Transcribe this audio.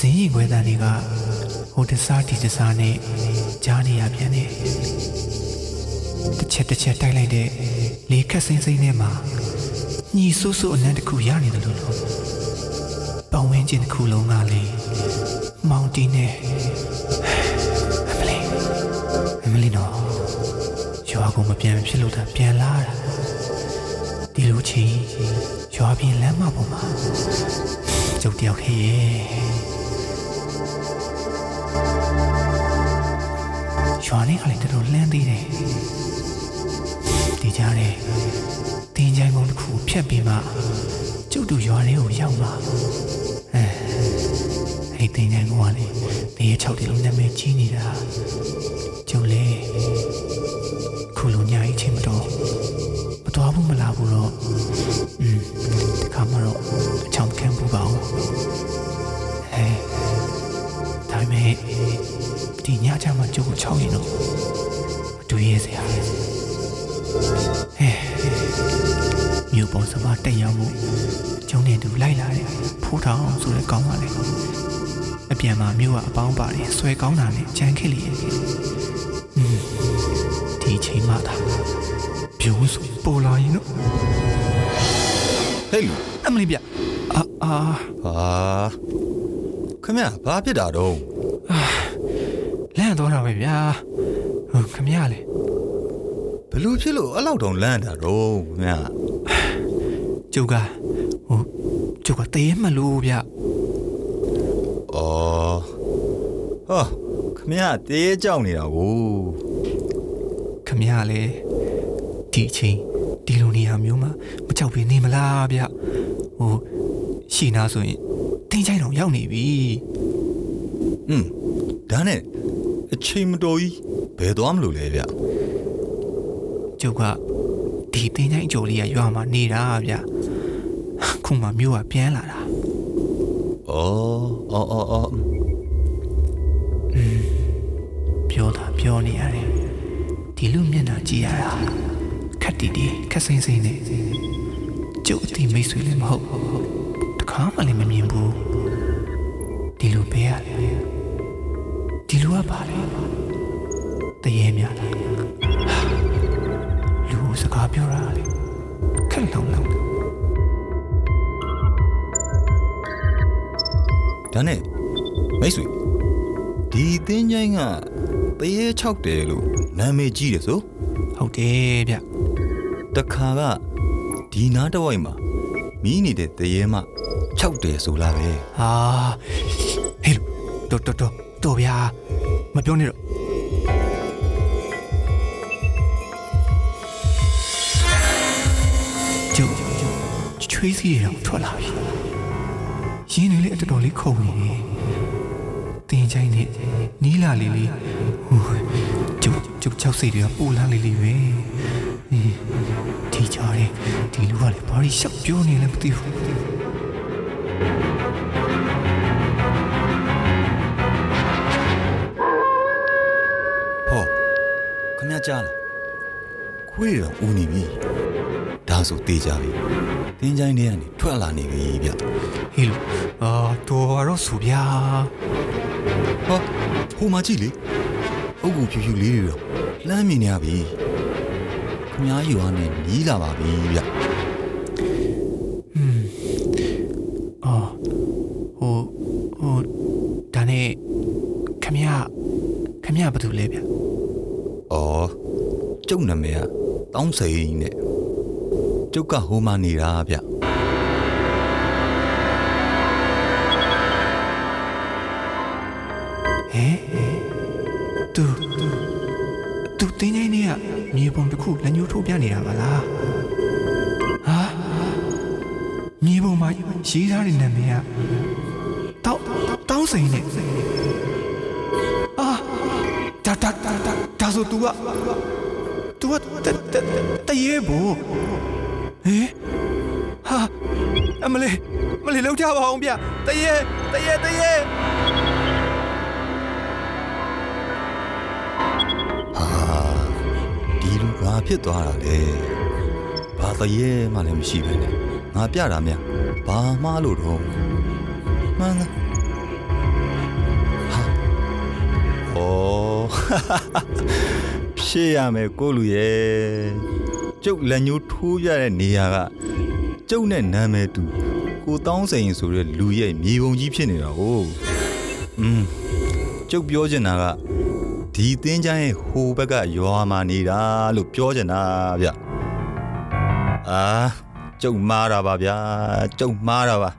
Seeing whether they are or the Sartisane, Johnny Abiane. The Chetacha lady, Lika Sensei Nema, Ni Susu and Kuyani the Lulu. Bowenjin Kulongali, Mountaine Emily, Emilino, Joagoma Pian Piluta Pian Lara, Diluchi, Joabin Lamaboma. Châu Tiêu thì cho nên lại tự lên đi này thì cha này tin rằng con khổ phép bị mà châu đủ gió này ủi nhau mà hay tin rằng con này thì cháu thì lúc này mới chi này ra châu lê khổ lũ nhà ấy chim đó mà tôi không mà làm rồi Camaro, jump camp bow. Hey, time eight. Dinata Majo Chowino. 2 years here. Hey, you boss about the Yamu. Johnny do Laila, put on to the Gomali. A Piama Mua, a bomb body, sway Gomali, Jankili. Teaching mother. Puse, Bola, you know. Hello. Emily, bia. Come here, Papi Dado. Land on our way, oh, come here. Blue Chilo, allowed on land at all. Juga, oh, Juga, the Malubia. Oh, come here, dear Johnny. Oh, come here, teaching. Dilunia Muma, which I'll be named Labia. Oh, she knows it. Think I know young Navy. Done it. A chimdoy, Bedom Lulavia. Juga, Tina Jolia, you are my need Avia. Kuma Mua Piana. Piota Pionia, Dilumina Gia. Didi, Cassin, Jody makes William hope to come and live in your boo. Dilubea, Diluabari, the Yamia, lose a copy or alley. Can't know. Done it, Macy. Did they yanga? They chalk the loo, Name Jesus, oh, how dare The car, Dina Doima, Mini did the Yema, Chowde Sulave. Hello, Doctor Tobia, my pioneer. Joe, Tracy, Tola. She nearly at the Dolly Cody. Tinjani, Nila Lily, Joe Chelsea, Pula Lily. Teacher, the world party shop, you need a beautiful. Oh, come here, John. Queer Unibi. That's what they are. Then Janian, Twelani. Hill, Toro Subia. Oh, who much you live? Lamina. Mia, you are in Lila Babia. Oh, Danny, come here, but to live. Oh, Jonah Mia, don't say it. Joka Humani Rabia. Eh? Do they near? You bomb the cook and you two piano. Ah, you bomb my she's out in the mirror. Don't say it. Ah, that's what the year boo. Eh? Ah, Emily, look out, Hombia. The year. Pataye, Madame Shiven, Napiaramia, Palma Ludo. Man, Oh, she am a cool ye. Joke Lanu Tuya and Niaga. Joan and Name to go down saying so that Louis Nivo Egyptian. Oh, Joke Biojanaga. Titanja, who beggar your manida, look Biojana. Ah, Joke Maraba, Joke Maraba.